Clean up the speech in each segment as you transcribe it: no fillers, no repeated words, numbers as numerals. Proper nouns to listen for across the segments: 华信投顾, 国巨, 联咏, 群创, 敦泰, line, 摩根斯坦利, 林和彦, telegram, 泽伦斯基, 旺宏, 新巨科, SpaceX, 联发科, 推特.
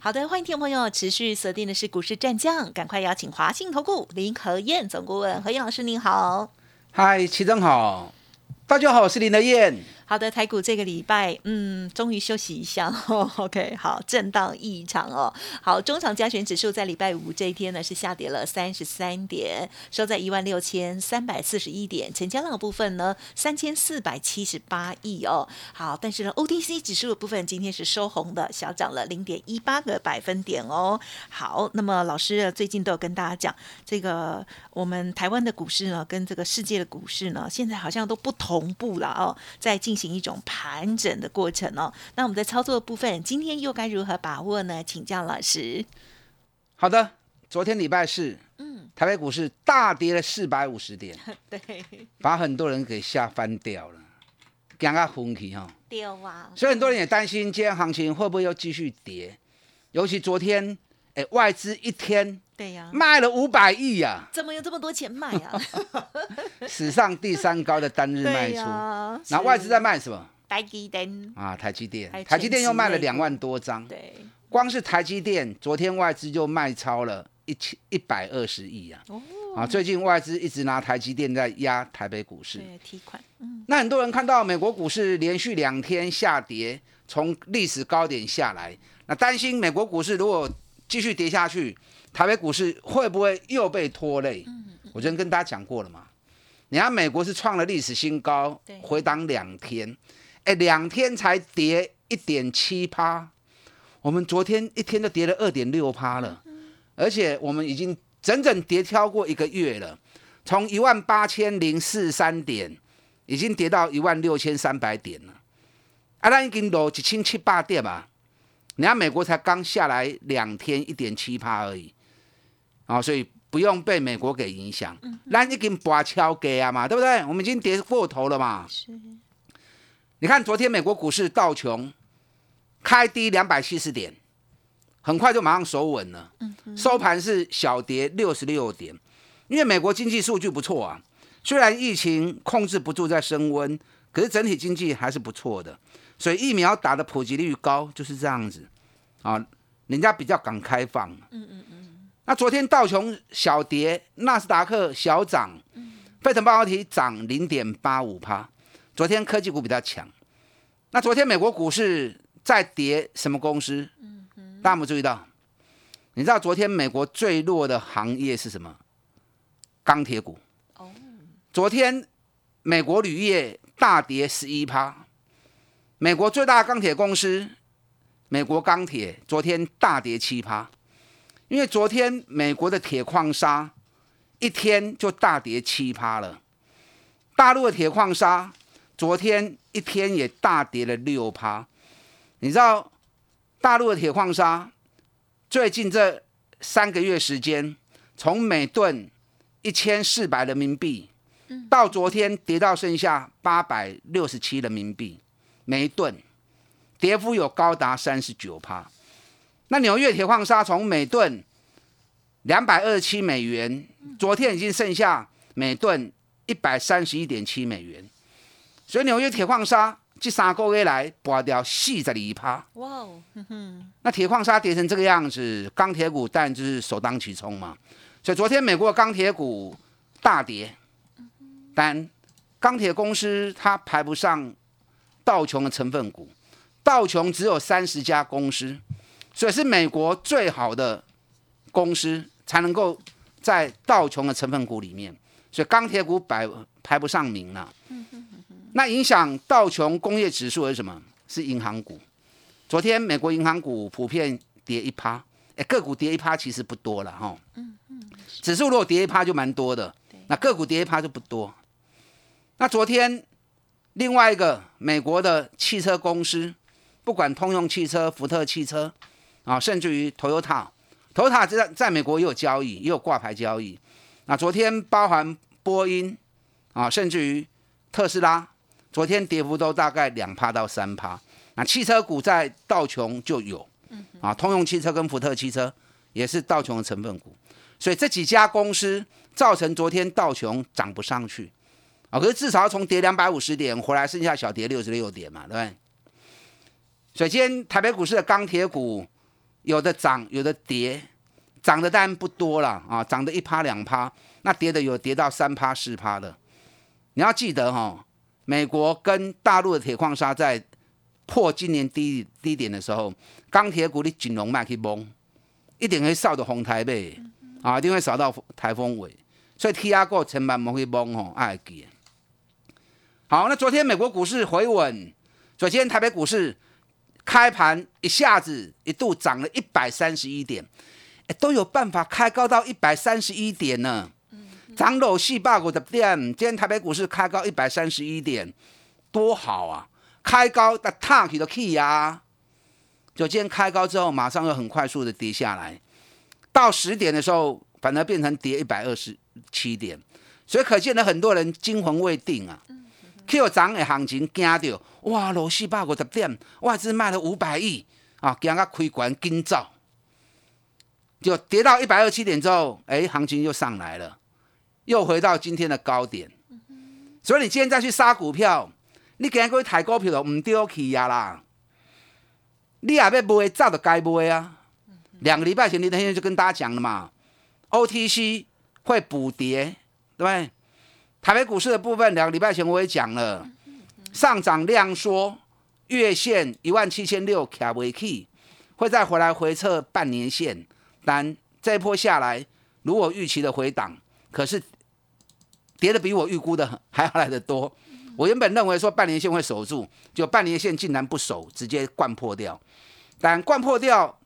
好的，欢迎听众朋友持续锁定的是股市战将，赶快邀请华信投顾林和彥总顾问。和彥老师您好。嗨，齐总好，大家好，我是林和彥。好的，台股这个礼拜终于休息一下OK， 好，震荡异常哦。好，中场加权指数在礼拜五这一天呢是下跌了33点，收在16341点，成交量的部分呢3478亿哦。好，但是呢 OTC 指数的部分今天是收红的，小涨了 0.18 个百分点哦。好，那么老师最近都有跟大家讲，这个我们台湾的股市呢跟这个世界的股市呢现在好像都不同步了哦，在进行一种盘整的过程哦。那我们在操作的部分，今天又该如何把握呢？请教老师。好的，昨天礼拜四，台北股市大跌了450点，对，把很多人给吓翻掉了，惊到昏去哈。对啊，所以很多人也担心今天行情会不会又继续跌，尤其昨天，外资一天。对呀，卖了500亿啊！怎么有这么多钱卖啊？史上第3高的单日卖出。那外资在卖什么？台积电啊，台积电又卖了2万多张。对，光是台积电，昨天外资就卖超了120亿啊！哦，啊，最近外资一直拿台积电在压台北股市。对，提款。那很多人看到美国股市连续2天下跌，从历史高点下来，那担心美国股市如果继续跌下去，台北股市会不会又被拖累？我昨天跟大家讲过了嘛，你看美国是创了历史新高，回档2天，2天才跌 1.7%， 我们昨天一天就跌了 2.6% 了，而且我们已经整整跌超过1个月了，从18043点已经跌到16300点了，我们已经落1700点吧。你看美国才刚下来2天 1.7% 而已，所以不用被美国给影响。我们已经拔超给了嘛，对不对？我们已经跌过头了嘛。是。你看昨天美国股市道琼开低270点，很快就马上收稳了，收盘是小跌66点，因为美国经济数据不错啊，虽然疫情控制不住在升温，可是整体经济还是不错的。所以疫苗打的普及率高就是这样子，人家比较敢开放。那昨天道琼小跌，纳斯达克小涨，费城半导体涨 0.85%， 昨天科技股比较强。那昨天美国股市在跌什么公司？大家有没有注意到？你知道昨天美国最弱的行业是什么？钢铁股。昨天美国铝业大跌 11%，美国最大的钢铁公司美国钢铁昨天大跌 7%， 因为昨天美国的铁矿砂一天就大跌 7% 了，大陆的铁矿砂昨天一天也大跌了 6%。 你知道大陆的铁矿砂最近这3个月时间，从每吨1400人民币到昨天跌到剩下867人民币每吨，跌幅有高达 39%。 那纽约铁矿砂从每吨227美元，昨天已经剩下每吨 131.7 美元，所以纽约铁矿砂这3个月来跌掉 42%。 那铁矿砂跌成这个样子，钢铁股当然就是首当其冲嘛，所以昨天美国钢铁股大跌，但钢铁公司它排不上道琼的成分股，道琼只有30家公司，所以是美国最好的公司才能够在道琼的成分股里面，所以钢铁股排不上名了。那影响道琼工业指数是什么？是银行股。昨天美国银行股普遍跌 1%， 个股跌 1% 其实不多了，指数如果跌 1% 就蛮多的，那个股跌 1% 就不多。那昨天另外一个美国的汽车公司，不管通用汽车、福特汽车，甚至于 Toyota 在美国也有交易，也有挂牌交易。那昨天包含波音、啊，甚至于特斯拉昨天跌幅都大概 2% 到 3%。 那汽车股在道琼就有啊，通用汽车跟福特汽车也是道琼的成分股，所以这几家公司造成昨天道琼涨不上去啊，可是至少从跌250点回来，剩下小跌66点嘛，对不对？所以今天台北股市的钢铁股有的涨有的跌，涨的当然不多了啊，涨的 1%2%， 那跌的有跌到 3%4% 的。你要记得哦，美国跟大陆的铁矿砂在破今年 低点的时候，钢铁股你锦龙卖去崩，一定会扫到红台北啊，一定会扫到台风尾，所以 TR 千万不要去崩哦，要记得。好，那昨天美国股市回稳，所以今天台北股市开盘一下子一度涨了131点，都有办法开高到131点呢。涨了450点，今天台北股市开高131点，多好啊！开高的踏起的 key 呀，就今天开高之后，马上又很快速的跌下来，到10点的时候，反而变成跌127点，所以可见了很多人惊魂未定啊。Q 涨的行情惊到，哇，落450点，外资卖了500亿啊，惊到开关紧走，就跌到127点之后，行情又上来了，又回到今天的高点。所以你今天再去杀股票，你今天去抬股票就唔对去呀啦，你也要卖，早就该卖啊。两个礼拜前那天就跟大家讲了嘛 ，OTC 会补跌，对不对？台北股市的部分，两个礼拜前我也讲了，上涨量缩，月线17600卡不起，会再回来回测半年线。但这一波下来，如果预期的回档，可是跌的比我预估的还要来得多。我原本认为说半年线会守住，就半年线竟然不守，直接灌破掉。但灌破掉，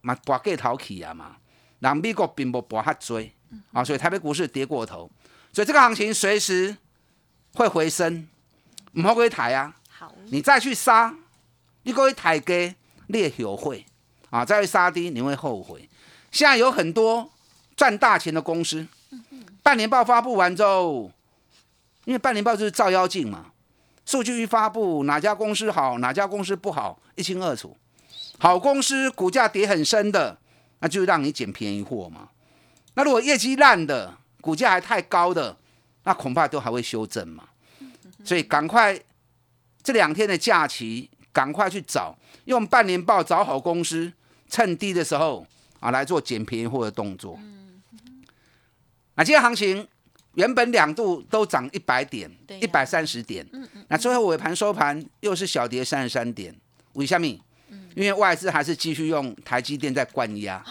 嘛博过头去啊嘛，人美国并不博遐追啊，所以台北股市跌过头。所以这个行情随时会回升，唔好去抬啊！你再去杀，你过去抬低，你会后悔啊！再去杀低，你会后悔。现在有很多赚大钱的公司，半年报发布完之后，因为半年报就是照妖镜嘛，数据一发布，哪家公司好，哪家公司不好，一清二楚。好公司股价跌很深的，那就让你捡便宜货嘛。那如果业绩烂的，股价还太高的，那恐怕都还会修正嘛。所以赶快这两天的假期，赶快去找，用半年报找好公司，趁低的时候啊来做捡便宜货的动作。那今天行情原本两度都涨100点，130点，那最后尾盘收盘又是小跌33点。为什么？因为外资还是继续用台积电在灌压，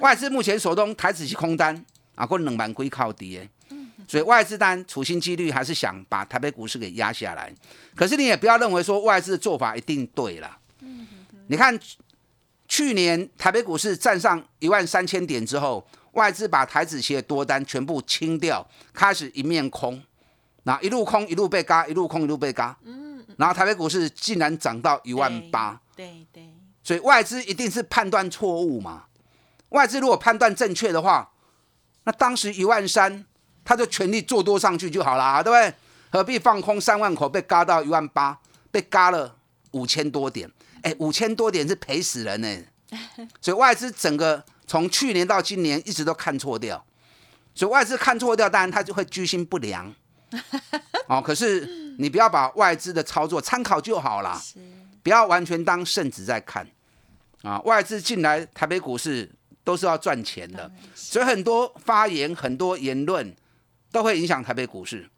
外资目前手中台指期空单啊，过2万几口跌，所以外资单处心积虑还是想把台北股市给压下来。可是你也不要认为说外资的做法一定对了。你看去年台北股市站上13000点之后，外资把台指期的多单全部清掉，开始一面空，那一路空一路被嘎，一路空一路被嘎，然后台北股市竟然涨到18000，对，所以外资一定是判断错误嘛。外资如果判断正确的话，那当时13000，他就全力做多上去就好了，对不对？何必放空3万口被嘎到18000，被嘎了5000多点，5000多点是赔死人呢。所以外资整个从去年到今年一直都看错掉，所以外资看错掉，当然他就会居心不良。可是你不要把外资的操作参考就好了，不要完全当圣旨在看啊。外资进来台北股市都是要赚钱的，所以很多发言、很多言论都会影响台北股市。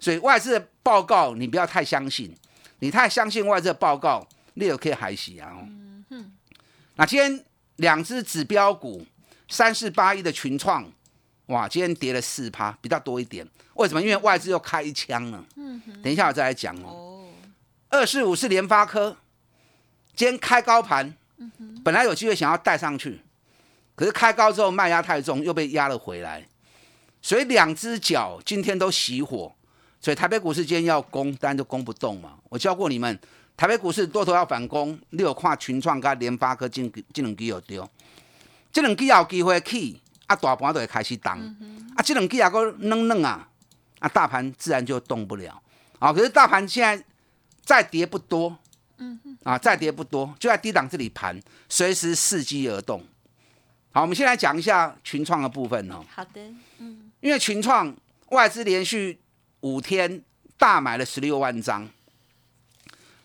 所以外资的报告你不要太相信，你太相信外资的报告，你就可以害死啊。那今天两只指标股3481的群创，哇，今天跌了 4%， 比较多一点。为什么？因为外资又开一枪了。等一下我再来讲哦。245是联发科，今天开高盘。本来有机会想要带上去，可是开高之后卖压太重，又被压了回来，所以两只脚今天都熄火，所以台北股市今天要攻，当然就攻不动嘛。我教过你们，台北股市多头要反攻，你有看群创跟联发科这两支有丢，这两支有机会起，大盘就会开始动，这两支还佫软软啊，啊，大盘自然就动不了。啊，可是大盘现在再跌不多，啊，再跌不多，就在低档这里盘，随时伺机而动。好，我们先来讲一下群创的部分哦。好的，因为群创外资连续5天大买了16万张，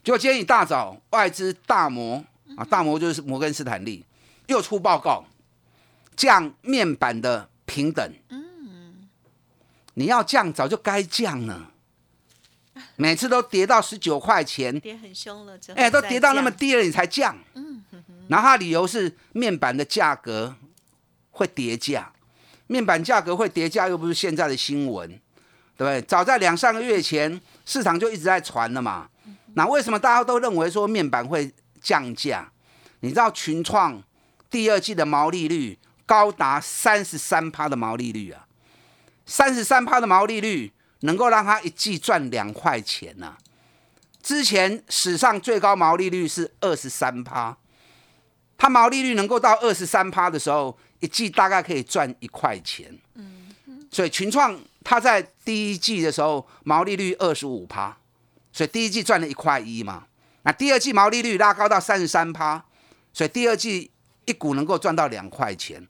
结果今天一大早外资大摩啊，大摩就是摩根斯坦利，又出报告降面板的平等。你要降早就该降了。每次都跌到19块钱，跌很凶了，哎，都跌到那么低了，你才降。然后他的理由是面板的价格会跌价，面板价格会跌价又不是现在的新闻，对不对？早在2-3个月前，市场就一直在传了嘛。那为什么大家都认为说面板会降价？你知道群创第2季的毛利率高达 33% 的毛利率啊， 33% 的毛利率。能够让他一季赚2块钱啊，之前史上最高毛利率是 23%， 他毛利率能够到 23% 的时候，一季大概可以赚1块钱。所以群创他在第1季的时候毛利率 25%， 所以第1季赚了1块1嘛。那第2季毛利率拉高到 33%， 所以第2季一股能够赚到2块钱。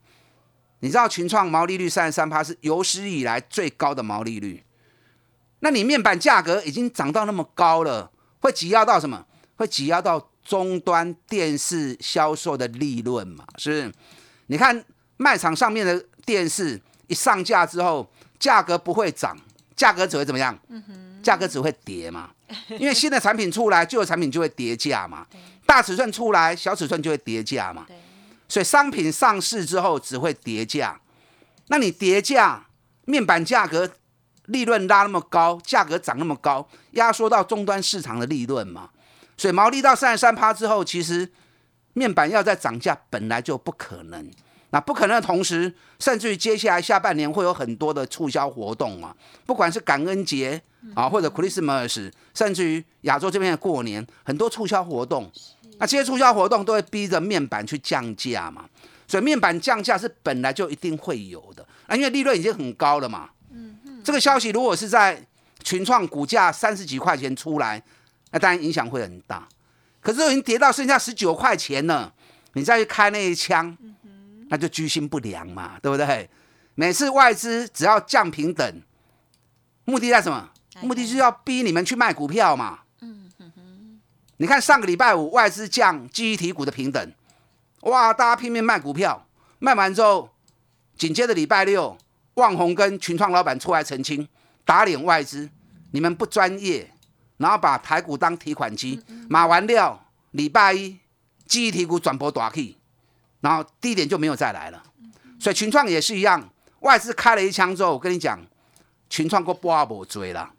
你知道群创毛利率 33% 是有史以来最高的毛利率。那你面板价格已经涨到那么高了，会挤压到什么？会挤压到终端电视销售的利润嘛？是不是？你看卖场上面的电视一上架之后，价格不会涨，价格只会怎么样？价格只会跌嘛。因为新的产品出来，旧的产品就会跌价嘛。大尺寸出来，小尺寸就会跌价嘛。所以商品上市之后只会跌价。那你跌价，面板价格。利润拉那么高，价格涨那么高，压缩到终端市场的利润嘛，所以毛利到 33% 之后，其实面板要再涨价本来就不可能。那不可能的同时，甚至于接下来下半年会有很多的促销活动嘛，不管是感恩节啊，或者 Christmas， 甚至于亚洲这边的过年，很多促销活动。那这些促销活动都会逼着面板去降价嘛，所以面板降价是本来就一定会有的。啊，因为利润已经很高了嘛。这个消息如果是在群创股价30几块钱出来，那当然影响会很大。可是都已经跌到剩下19块钱了，你再去开那一枪，那就居心不良嘛，对不对？每次外资只要降平等，目的在什么？目的就是要逼你们去卖股票嘛。你看上个礼拜五外资降记忆体股的平等，哇，大家拼命卖股票，卖完之后，紧接着礼拜六。旺宏跟群创老板出来澄清，打脸外资，你们不专业，然后把台股当提款机，买完料，礼拜一记忆体股转波大起，然后低点就没有再来了。所以群创也是一样，外资开了一枪之后，我跟你讲，群创还博不追啦。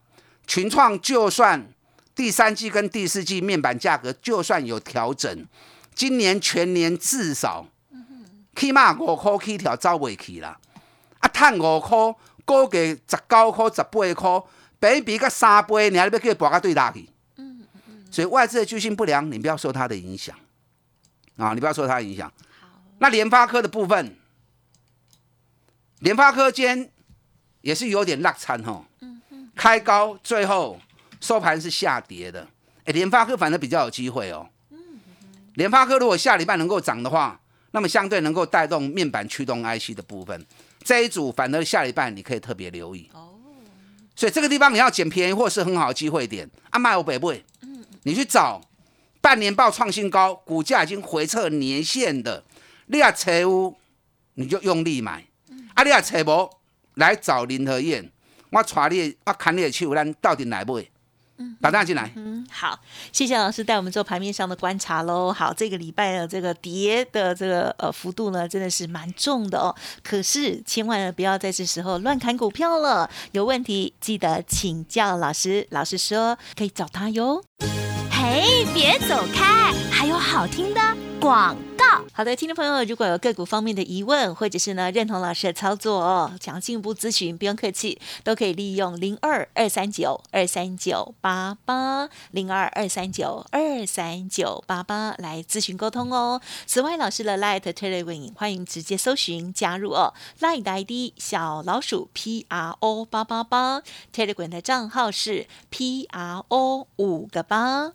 群创就算第3季跟第4季面板价格就算有调整，今年全年至少起码5块起跳走不去啦。啊，赚5块，估计19块、18块，比跟3倍，你还要叫博到对大去。所以外资的居心不良，你不要受它的影响啊，你不要受它的影响。那联发科的部分，联发科今天也是有点落惨吼，开高最后收盘是下跌的。哎，联发科反正比较有机会哦。联发科如果下礼拜能够涨的话，那么相对能够带动面板驱动 IC 的部分。这一组反而下礼拜你可以特别留意，所以这个地方你要捡便宜或是很好的机会点啊，卖我北部，你去找半年报创新高，股价已经回测年线的，你要找有你就用力买，啊，你要找无来找林和彥，我带你，我牵你的手，咱到底来买。把大家进来。好，谢谢老师带我们做盘面上的观察喽。好，这个礼拜的这个跌的这个幅度呢，真的是蛮重的哦。可是千万不要在这时候乱砍股票了，有问题记得请教老师。老师说可以找他哟。嘿，别走开，还有好听的广告。告。好的，听众朋友，如果有个股方面的疑问，或者是呢认同老师的操作哦，想进一步咨询，不用客气，都可以利用02-239-23988 02-239-23988来咨询沟通哦。此外，老师的 Line telegram 欢迎直接搜寻加入哦 ，Line 的 ID 小老鼠 PRO888 ，Telegram 的账号是 PRO5个8。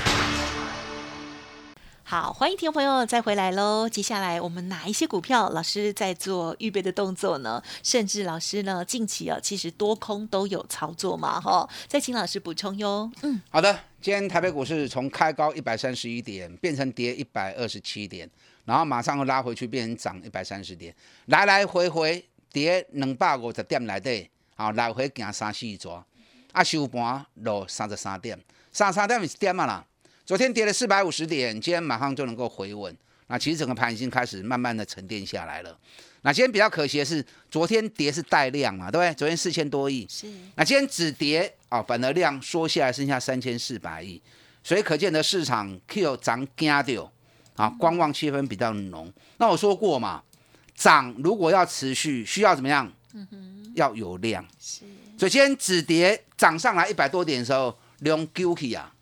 好，欢迎听众朋友再回来喽。接下来我们哪一些股票老师在做预备的动作呢？甚至老师呢近期啊，其实多空都有操作嘛，哈。再请老师补充哟。好的，今天台北股市从开高131点变成跌127点，然后马上又拉回去变成涨130点，来来回回跌250点内底，好来回行3-4转，啊收盘落33点，33点是点嘛啦。昨天跌了450点，今天马上就能够回稳。那其实整个盘已经开始慢慢的沉淀下来了。那今天比较可惜的是，昨天跌是带量嘛，对不对？昨天4000多亿，是。那今天只跌啊，反而量缩下来，剩下3400亿。所以可见的市场 Q 涨惊掉啊，观望气氛比较浓。那我说过嘛，涨如果要持续，需要怎么样？要有量。是。所以今天只跌涨上来100多点的时候，量丢去啊。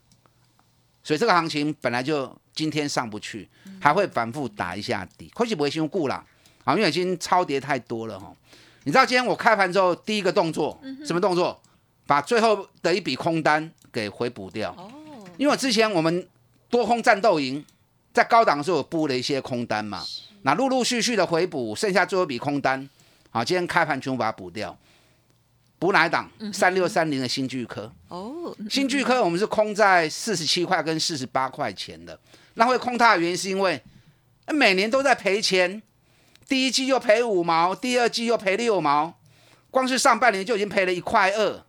所以这个行情本来就今天上不去，还会反复打一下底，可是不会先顾啦，因为已经超跌太多了吼。你知道今天我开盘之后第一个动作，什么动作？把最后的一笔空单给回补掉。因为之前我们多空战斗营在高档的时候补了一些空单嘛，那陆陆续续的回补，剩下最后一笔空单，好，今天开盘全部把它补掉。补哪一档？3630的新巨科。新巨科我们是空在47块跟48块钱的。那会空它的原因是因为每年都在赔钱，第一季又赔5毛，第二季又赔6毛，光是上半年就已经赔了1块2，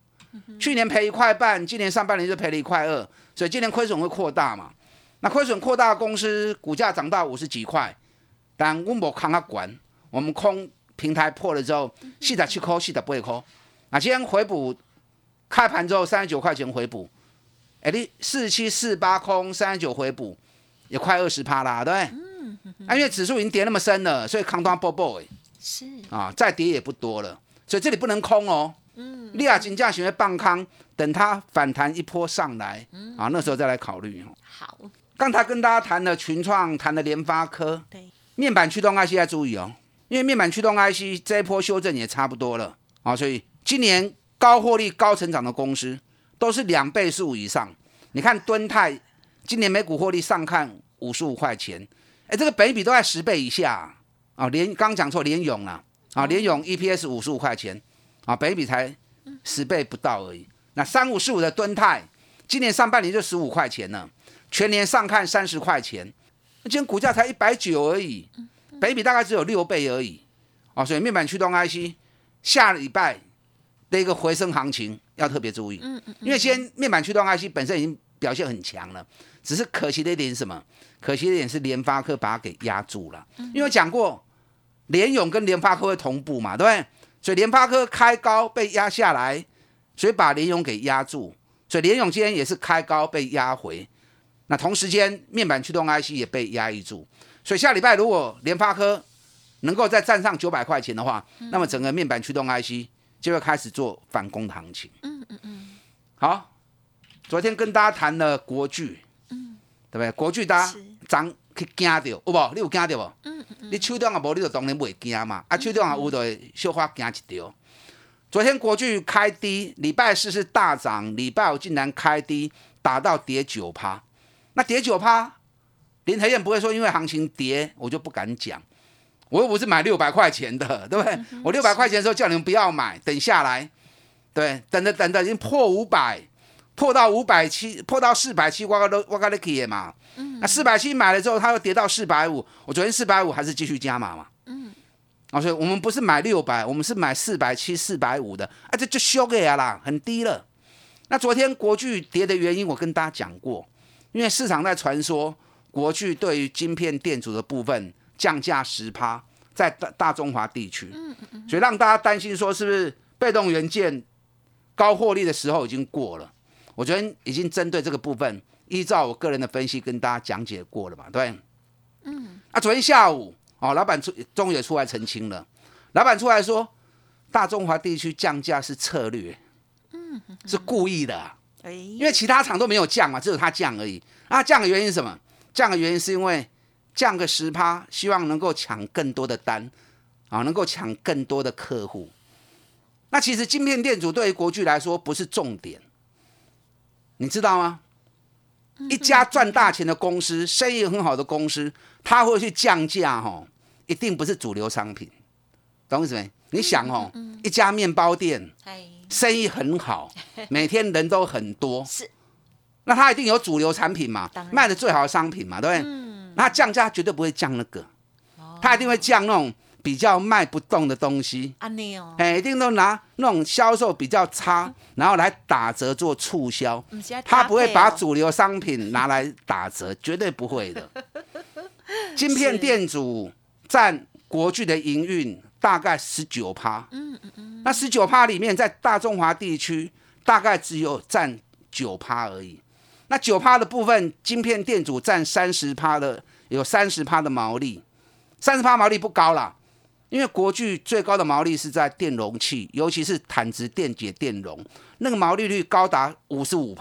去年赔1块半，今年上半年就赔了1块2，所以今年亏损会扩大嘛。那亏损扩大的公司股价涨到50几块，但我们没空它管，我们空平台破了之后47块48块。那今天回补，开盘之后39块钱回补，你47、48空39回补，也快20%啦，对不对？因为指数已经跌那么深了，所以空单薄薄是啊，再跌也不多了，所以这里不能空哦。你要真正想要放空，等它反弹一波上来啊，那时候再来考虑。好，刚才跟大家谈了群创，谈了联发科，对，面板驱动 IC 要注意哦，因为面板驱动 IC 这一波修正也差不多了啊，所以。今年高获利、高成长的公司都是2倍数以上。你看敦泰今年每股获利上看55块钱，这个本益比都在10倍以下啊！刚讲错，联咏啦啊，联咏 EPS 55块钱啊，本益比才10倍不到而已。那3545的敦泰今年上半年就15块钱了，全年上看30块钱，今天股价才190而已，本益比大概只有6倍而已啊！所以面板驱动 IC 下礼拜的一个回升行情要特别注意，因为今天面板驱动 IC 本身已经表现很强了，只是可惜的一点是什么？可惜的一点是联发科把它给压住了，因为我讲过联咏跟联发科会同步嘛，对不对？所以联发科开高被压下来，所以把联咏给压住，所以联咏今天也是开高被压回，那同时间面板驱动 IC 也被压抑住，所以下礼拜如果联发科能够再站上900块钱的话，那么整个面板驱动 IC就会开始做反攻的行情。好，昨天跟大家谈了国巨，对不对？国巨大家涨去惊到，有无？你有惊到无？你手中也无，你就当然袂惊嘛。啊，手中也有就会小可惊一条。昨天国巨开低，礼拜四是大涨，礼拜五竟然开低打到跌 9%。 那跌 9%， 林和彥不会说因为行情跌我就不敢讲，我又不是买600块钱的，对不对？我600块钱的时候叫你们不要买，等下来，对，等着等着已经破500，破到570，破到470，我跟你去的嘛。那470买了之后，它又跌到450，我昨天450还是继续加码嘛。所以我们不是买600，我们是买470、450的，啊，这就修给啊啦，很低了。那昨天国巨跌的原因，我跟大家讲过，因为市场在传说国巨对于晶片电阻的部分降价 10% 在大中华地区，所以让大家担心说是不是被动元件高获利的时候已经过了。我昨天已经针对这个部分，依照我个人的分析跟大家讲解过了嘛，对。昨天下午哦，老板终于也出来澄清了。老板出来说，大中华地区降价是策略，是故意的啊，因为其他厂都没有降嘛，只有他降而已。啊，降的原因是什么？降的原因是因为降个 10%， 希望能够抢更多的单，啊，能够抢更多的客户。那其实晶片电阻对于国巨来说不是重点，你知道吗？一家赚大钱的公司，生意很好的公司，他会去降价哦，一定不是主流商品，懂意思没？你想哦，一家面包店，生意很好，每天人都很多，是，那他一定有主流产品嘛，卖的最好的商品嘛，对不对？那降价绝对不会降那个，他一定会降那种比较卖不动的东西，一定都拿那种销售比较差，然后来打折做促销，他不会把主流商品拿来打折，绝对不会的。晶片电阻占国巨的营运大概 19%， 那 19% 里面在大中华地区大概只有占 9% 而已。那 9% 的部分，晶片电阻占 30% 的，有 30% 的毛利， 30% 毛利不高啦，因为国巨最高的毛利是在电容器，尤其是坦质电解电容，那个毛利率高达 55%，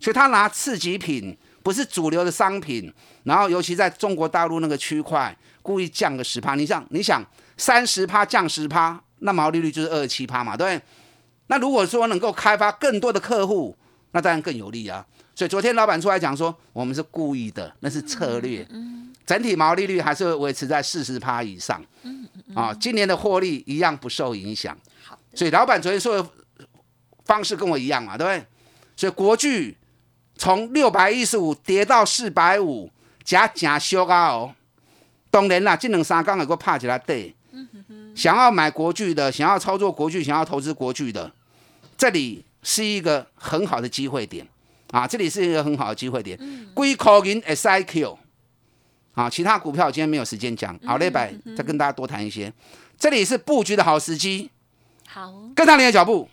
所以他拿次级品，不是主流的商品，然后尤其在中国大陆那个区块故意降个 10%， 你想 30% 降 10%， 那毛利率就是 27% 嘛，对不对？那如果说能够开发更多的客户，那当然更有利啊。所以昨天老板出来讲说，我们是故意的，那是策略，整体毛利率还是会维持在 40% 以上，今年的获利一样不受影响。所以老板昨天说的方式跟我一样嘛，对不对？所以国巨从615跌到450，加真俗啊哦！当然啦，这两三天又拍一下底，想要买国巨的，想要操作国巨，想要投资国巨的，这里是一个很好的机会点。这里是一个很好的机会点，几块银可以捡，其他股票我今天没有时间讲，好，礼拜再跟大家多谈一些。这里是布局的好时机，好，跟上你的脚步。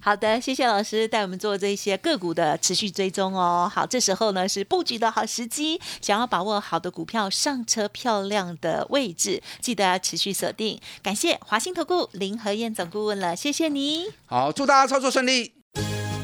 好的，谢谢老师带我们做这些个股的持续追踪哦。好，这时候呢是布局的好时机，想要把握好的股票上车漂亮的位置，记得要持续锁定。感谢华兴投顾林和彥总顾问了，谢谢你。好，祝大家操作顺利。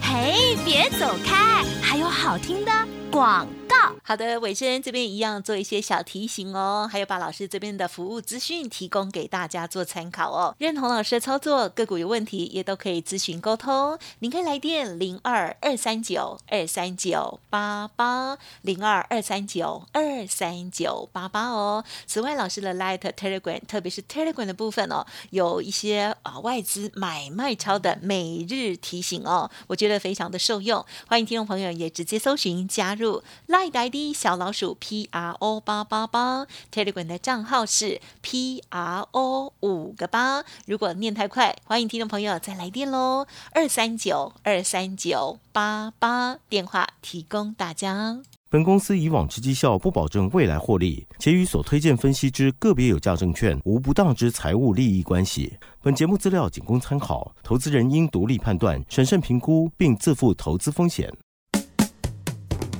嘿，别走开，还有好听的广告。好的，伟珍这边一样做一些小提醒哦，还有把老师这边的服务资讯提供给大家做参考哦。认同老师的操作，个股有问题也都可以咨询沟通，您可以来电0223923988 0223923988哦。此外，老师的 Line Telegram， 特别是 Telegram 的部分哦，有一些外资买卖超的每日提醒哦，我觉得非常的受用，欢迎听众朋友也直接搜寻加入 LINE 的 ID 小老鼠 PRO888， Telegram 的账号是 PRO5个8， 如果念太快，欢迎听众朋友再来电咯，239239888电话提供大家。本公司以往之绩效不保证未来获利，且与所推荐分析之个别有价证券无不当之财务利益关系。本节目资料仅供参考，投资人应独立判断、审慎评估，并自负投资风险。